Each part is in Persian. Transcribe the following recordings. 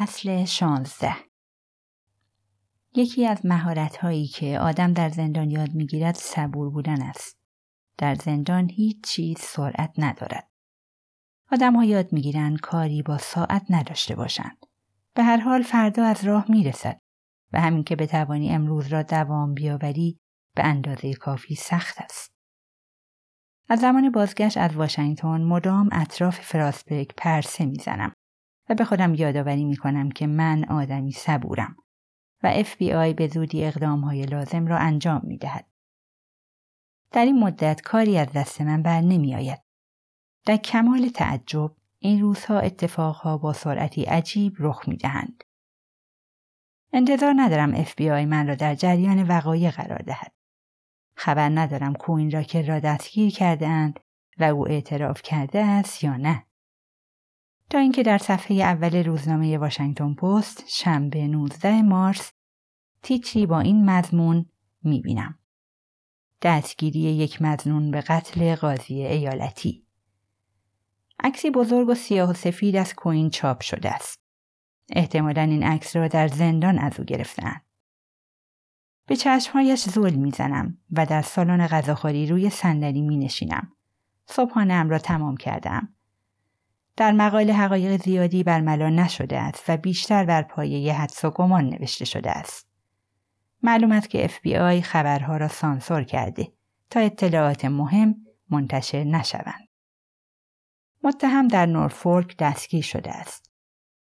فصل 16. یکی از مهارت‌هایی که آدم در زندان یاد می‌گیرد صبور بودن است. در زندان هیچ چیز سرعت ندارد. آدم‌ها یاد می‌گیرند کاری با ساعت نداشته باشند. به هر حال فردا از راه می‌رسد و همین که بتوانی امروز را دوام بیاوری به اندازه کافی سخت است. از زمان بازگشت از واشنگتن مدام اطراف فراسبرگ پرسه می‌زنم و به خودم یادآوری می‌کنم که من آدمی صبورم و FBI به زودی اقدام‌های لازم را انجام می‌دهد. در این مدت کاری از دست من بر نمی‌آید. در کمال تعجب این روزها اتفاقها با سرعتی عجیب رخ می‌دهند. انتظار ندارم FBI من را در جریان وقایع قرار دهد. خبر ندارم کوین را که را دستگیر کرده‌اند و او اعتراف کرده است یا نه. تا اینکه در صفحه اول روزنامه واشنگتن پست شنبه 19 مارس تیتری با این مضمون می‌بینم: دستگیری یک مظنون به قتل قاضی ایالتی. عکسی بزرگ و سیاه و سفید از کوین چاپ شده است. احتمالاً این عکس را در زندان از او گرفتند. به چشمهایش زل می‌زنم و در سالن غذاخوری روی صندلی می‌نشینم. صبحانه‌ام را تمام کردم. در مقاله حقایق زیادی برملا نشده است و بیشتر بر پایه حدس و گمان نوشته شده است. معلوم است که FBI خبرها را سانسور کرده تا اطلاعات مهم منتشر نشوند. متهم در نورفولک دستگیر شده است.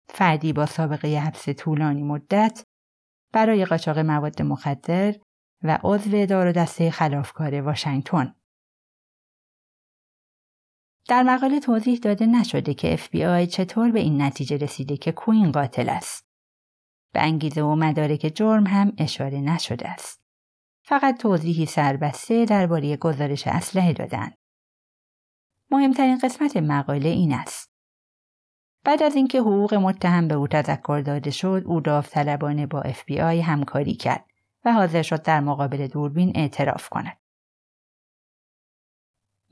فردی با سابقه حبس طولانی مدت برای قاچاق مواد مخدر و عضو اداره دسته خلافکار واشنگتن. در مقاله توضیح داده نشده که FBI چطور به این نتیجه رسیده که کوین قاتل است. به انگیزه و مدارک جرم هم اشاره نشده است. فقط توضیحی سربسته درباره گزارش اسلحه دادند. مهمترین قسمت مقاله این است: بعد از اینکه حقوق متهم به او تذکر داده شد، او داوطلبانه با FBI همکاری کرد و حاضر شد در مقابل دوربین اعتراف کند.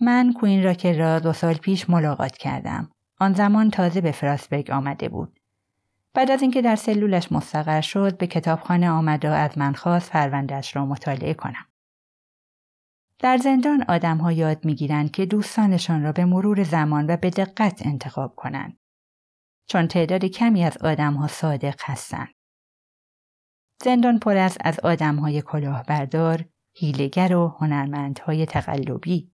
من کوین راکر را 2 سال پیش ملاقات کردم. آن زمان تازه به فراسبرگ آمده بود. بعد از اینکه در سلولش مستقر شد، به کتابخانه آمد و از من خواست پرونده‌اش را مطالعه کنم. در زندان آدم‌ها یاد می‌گیرند که دوستانشان را به مرور زمان و به دقت انتخاب کنند، چون تعداد کمی از آدم‌ها صادق هستند. زندان پر است از آدم‌های کلاهبردار، هیله‌گر و هنرمندهای تقلبی.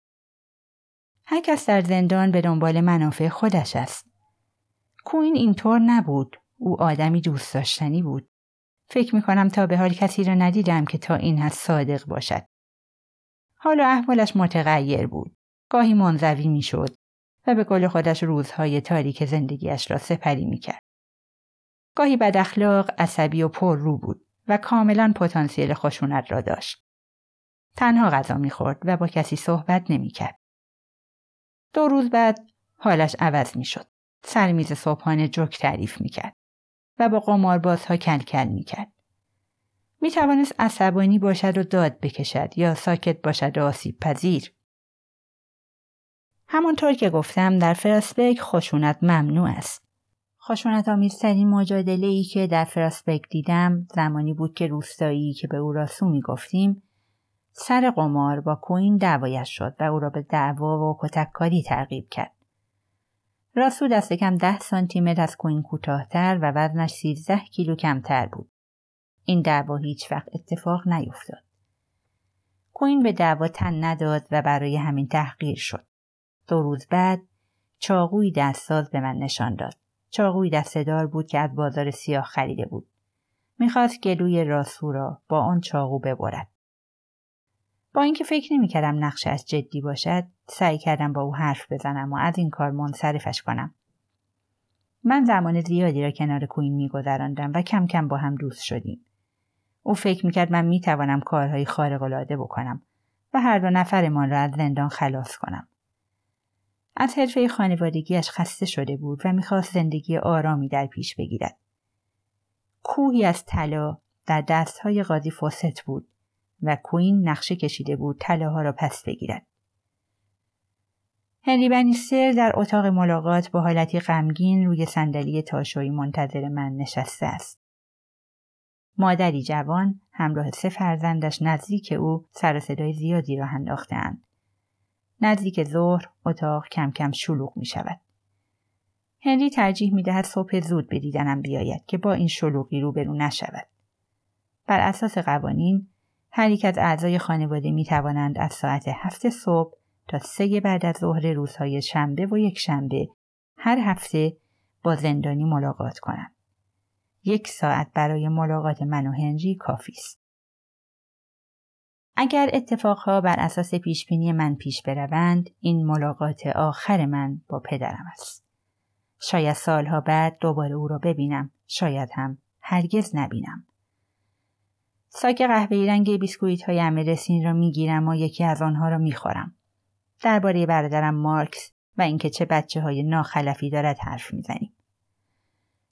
هر کس در زندان به دنبال منافع خودش است. کوین اینطور نبود. او آدمی دوست داشتنی بود. فکر می‌کنم تا به حال کسی را ندیدم که تا این حد صادق باشد. حال و احوالش متغیر بود. گاهی منزوی می‌شد و به قول خودش روزهای تاریک زندگیش را سپری می‌کرد. گاهی بد اخلاق، عصبی و پر رو بود و کاملاً پتانسیل خشونت را داشت. تنها غذا می‌خورد و با کسی صحبت نمی‌کرد. 2 روز بعد حالش عوض می‌شد. سر میز صبحانه جوک تعریف می‌کرد و با قماربازها کلکل می‌کرد. می‌توانست عصبانی باشد و داد بکشد یا ساکت باشد و آسیب پذیر. همانطور که گفتم در فراسبرگ خشونت ممنوع است. خشونت‌آمیزترین مجادله‌ای که در فراسبرگ دیدم زمانی بود که روستایی که به او راسو می‌گفتیم سر قمار با کوین دعوایش شد و او را به دعوا و کتککاری ترغیب کرد. راسو دست کم 10 سانتیمتر از کوین کوتاه‌تر و وزنش 13 کیلو کمتر بود. این دعوا هیچ وقت اتفاق نیفتاد. کوین به دعوا تن نداد و برای همین تحقیر شد. 2 روز بعد چاقوی دستساز به من نشان داد. چاقوی دسته‌دار بود که از بازار سیاه خریده بود. می‌خواست گلوی راسو را با آن چاقو ببرد. با اینکه فکر نمی‌کردم نقشش جدی باشد، سعی کردم با او حرف بزنم و از این کار منصرفش کنم. من زمان زیادی را کنار کوین می‌گذراندم و کم کم با هم دوست شدیم. او فکر می‌کرد من می‌توانم کارهای خارق‌العاده بکنم و هر دو نفرمان را از زندان خلاص کنم. از حرفه خانوادگیش خسته شده بود و می‌خواست زندگی آرامی در پیش بگیرد. کوهی از طلا در دست‌های قاضی فوست بود و کوین نقشه کشیده بود طلاها را پس بگیرد. هنری بنیستر در اتاق ملاقات با حالتی غمگین روی صندلی تاشویی منتظر من نشسته است. مادری جوان همراه 3 فرزندش نزدیک او سر و صدای زیادی راه انداخته‌اند. نزدیک ظهر اتاق کم کم شلوغ می شود. هنری ترجیح می دهد صبح زود به دیدنم بیاید که با این شلوغی روبرو نشود. بر اساس قوانین هر یک از اعضای خانواده می توانند از ساعت 7 صبح تا 3 بعد از ظهر روزهای شنبه و یک شنبه هر هفته با زندانی ملاقات کنند. 1 ساعت برای ملاقات من و هنری کافی است. اگر اتفاقها بر اساس پیشبینی من پیش بروند، این ملاقات آخر من با پدرم است. شاید سالها بعد دوباره او را ببینم، شاید هم هرگز نبینم. ساک قهوه‌ای رنگ بیسکویت‌های امرسین را می‌گیرم و یکی از آنها را می‌خورم. درباره برادرم مارکس و اینکه چه بچه‌های ناخلفی دارد حرف می‌زنیم.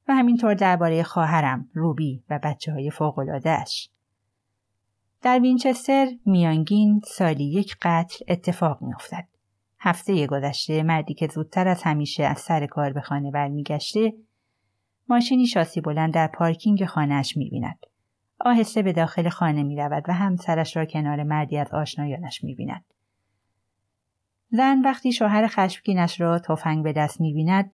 و همینطور درباره خواهرم روبی و بچه‌های فوق‌العاده‌اش. در وینچستر میانگین سالی 1 قتل اتفاق می‌افتد. هفته گذشته مردی که زودتر از همیشه از سر کار به خانه برمیگشته، ماشینی شاسی بلند در پارکینگ خانه‌اش می‌بیند. آهسته به داخل خانه می‌رود و همسرش را کنار مردی از آشنایانش می‌بیند. زن وقتی شوهر خشمگینش را تفنگ به دست می‌بیند،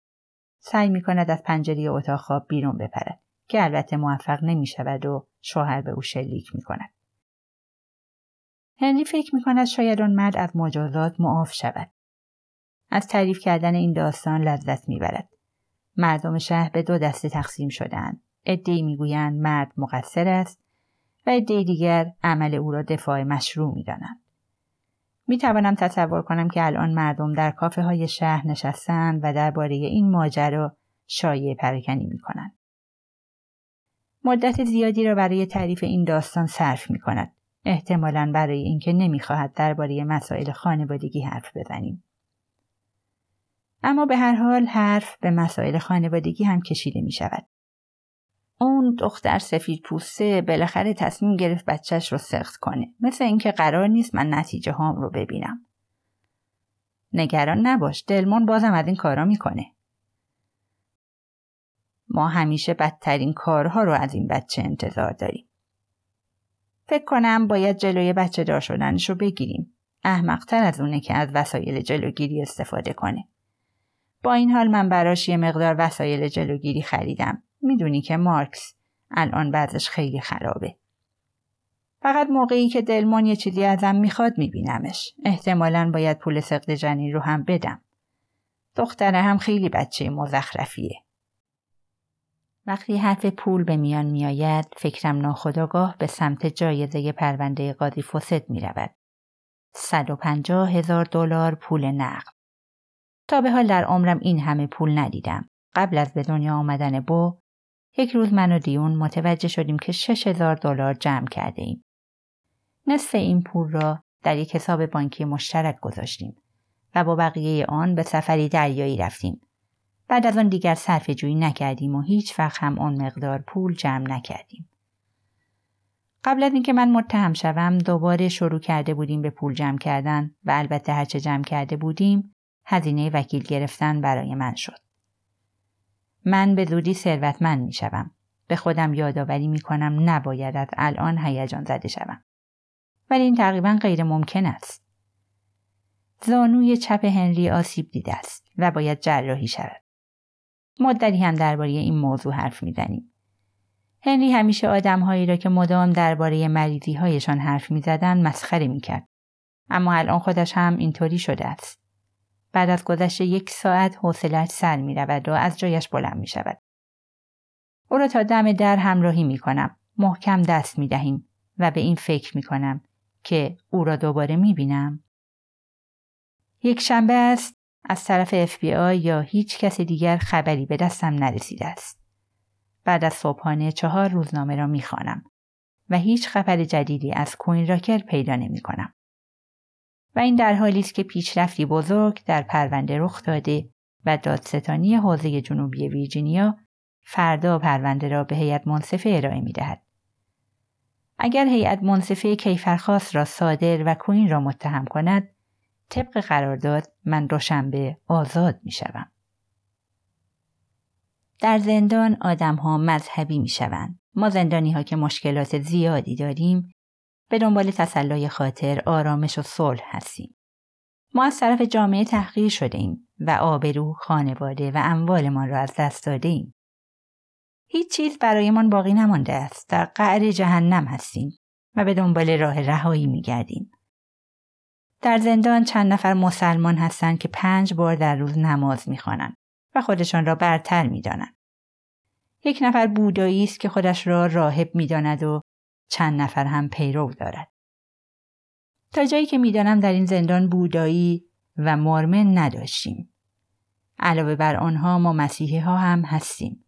سعی می‌کند از پنجره اتاق خواب بیرون بپرد که البته موفق نمی‌شود و شوهر به او شلیک می‌کند. هنری فکر می‌کند شاید آن مرد از مجازات معاف شود. از تعریف کردن این داستان لذت می‌برد. مردم شهر به 2 دسته تقسیم شدند. عده‌ای می‌گویند مرد مقصر است و عده‌ای دیگر عمل او را دفاع مشروع می‌دانند. می‌توانم تصور کنم که الان مردم در کافه‌های شهر نشستند و درباره این ماجرا شایعه پراکنی می‌کنند. مدت زیادی را برای تعریف این داستان صرف می‌کند. احتمالاً برای اینکه نمی‌خواهد درباره مسائل خانوادگی حرف بزنیم. اما به هر حال حرف به مسائل خانوادگی هم کشیده می‌شود. اون دختر سفید پوسته بالاخره تصمیم گرفت بچهش رو سخت کنه. مثل اینکه قرار نیست من نتیجه هام رو ببینم. نگران نباش، دلمون بازم از این کارا میکنه. ما همیشه بدترین کارها رو از این بچه انتظار داریم. فکر کنم باید جلوی بچه دار شدنش رو بگیریم. احمق‌تر از اونه که از وسایل جلوگیری استفاده کنه. با این حال من براش یه مقدار وسایل جلوگیری خریدم. میدونی که مارکس الان بعضش خیلی خرابه. فقط موقعی که دلمون یه چیزی ازم میخواد میبینمش. احتمالاً باید پول سقط جنین رو هم بدم. دختره هم خیلی بچه مزخرفیه. وقتی حرف پول به میان میآید، فکرم ناخودآگاه به سمت جایزه پرونده قاضی فوسد میرود. $150,000 پول نقد. تا به حال در عمرم این همه پول ندیدم. قبل از به دنیا آمدن بو، یک روز من و دیون متوجه شدیم که $6,000 جمع کرده ایم. نصف این پول را در یک حساب بانکی مشترک گذاشتیم و با بقیه آن به سفری دریایی رفتیم. بعد از آن دیگر صرفه جویی نکردیم و هیچ وقت هم آن مقدار پول جمع نکردیم. قبل از اینکه من متهم شوم دوباره شروع کرده بودیم به پول جمع کردن و البته هرچه جمع کرده بودیم هزینه وکیل گرفتن برای من شد. من به زودی ثروتمند میشوم. به خودم یادآوری میکنم نباید از الان هیجان زده شوم. ولی این تقریبا غیر ممکن است. زانوی چپ هنری آسیب دیده است و باید جراحی شود. مدتی هم درباره این موضوع حرف میزنیم. هنری همیشه آدمهایی را که مدام درباره مریضی‌هایشان حرف میزدند مسخره میکرد. اما الان خودش هم اینطوری شده است. بعد از گذشت 1 ساعت حوصله‌اش سر می‌رود و از جایش بلند می‌شود. او را تا دم در همراهی می‌کنم، محکم دست می‌دهیم و به این فکر می‌کنم که او را دوباره می‌بینم. یک شنبه است، از طرف FBI یا هیچ کس دیگر خبری به دستم نرسیده است. بعد از صبحانه 4 روزنامه را می‌خوانم و هیچ خبر جدیدی از کوین راکر پیدا نمی‌کنم. و این در حالی است که پیشرفتی بزرگ در پرونده رخ داده و دادستانی حوزه جنوبی ویرجینیا فردا پرونده را به هیئت منصفه ارائه می‌دهد. اگر هیئت منصفه کیفرخواست را صادر و کوین را متهم کند، طبق قرارداد من دوشنبه آزاد می شوم. در زندان آدم ها مذهبی می شوند. ما زندانی ها که مشکلات زیادی داریم به دنبال تسلای خاطر، آرامش و صلح هستیم. ما از طرف جامعه تحقیر شده ایم و آبرو، خانواده و اموال ما را از دست داده ایم. هیچ چیز برای ما باقی نمانده است. در قعر جهنم هستیم و به دنبال راه رهایی می گردیم. در زندان چند نفر مسلمان هستند که 5 بار در روز نماز می خوانند و خودشان را برتر می دانند. یک نفر بودایی است که خودش را راهب می داند و چند نفر هم پیرو دارد. تا جایی که می دانم در این زندان بودایی و مورمن نداشتیم. علاوه بر آنها ما مسیحی ها هم هستیم.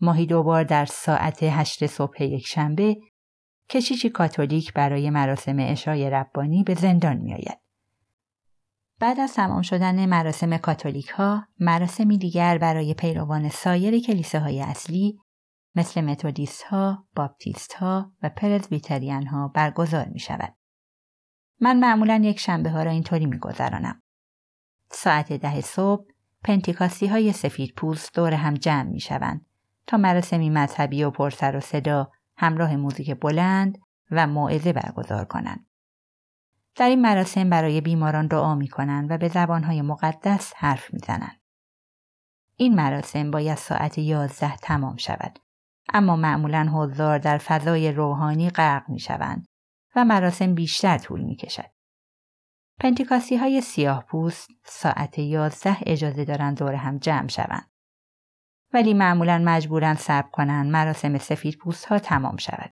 ماهی 2 بار در ساعت 8 صبح یک شنبه کشیشی کاتولیک برای مراسم عشای ربانی به زندان می آید. بعد از تمام شدن مراسم کاتولیک ها، مراسمی دیگر برای پیروان سایر کلیساهای اصلی مثل متودیست ها، باپتیست ها و پرزبیتریان ها برگزار می شود. من معمولاً یک شنبه ها را اینطوری می گذرانم. ساعت 10 صبح پنتیکاستی های سفید پوست دور هم جمع می شوند تا مراسمی مذهبی و پرسر و صدا همراه موزیک بلند و موعظه برگزار کنند. در این مراسم برای بیماران دعا می کنند و به زبانهای مقدس حرف می زنند. این مراسم باید ساعت 11 تمام شود، اما معمولاً حضار در فضای روحانی غرق می شوند و مراسم بیشتر طول می کشد. پنتیکاستی های سیاه پوست ساعت 11 اجازه دارند دور هم جمع شوند، ولی معمولاً مجبورند صبر کنند مراسم سفید پوست ها تمام شود.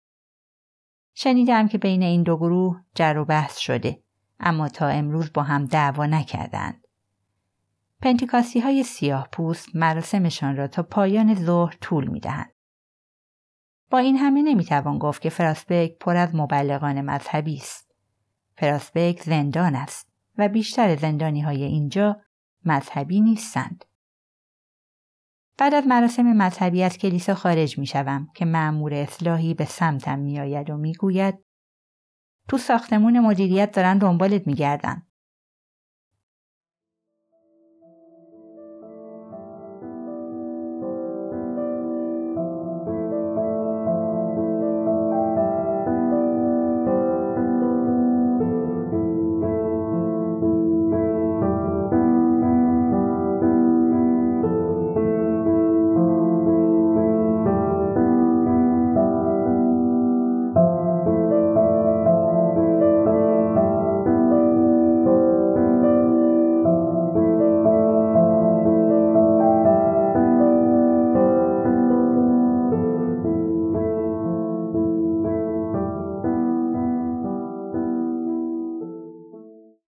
شنیدم که بین این دو گروه جر و بحث شده، اما تا امروز با هم دعوا نکردند. پنتیکاستی های سیاه پوست مراسمشان را تا پایان ظهر طول می دهند. با این همه نمی توان گفت که فراسبرگ پر از مبلغان مذهبی است. فراسبرگ زندان است و بیشتر زندانی های اینجا مذهبی نیستند. بعد از مراسم مذهبی از کلیسا خارج می شوم که مأمور اصلاحی به سمتم می آید و می گوید تو ساختمون مدیریت دارن دنبالت می گردن.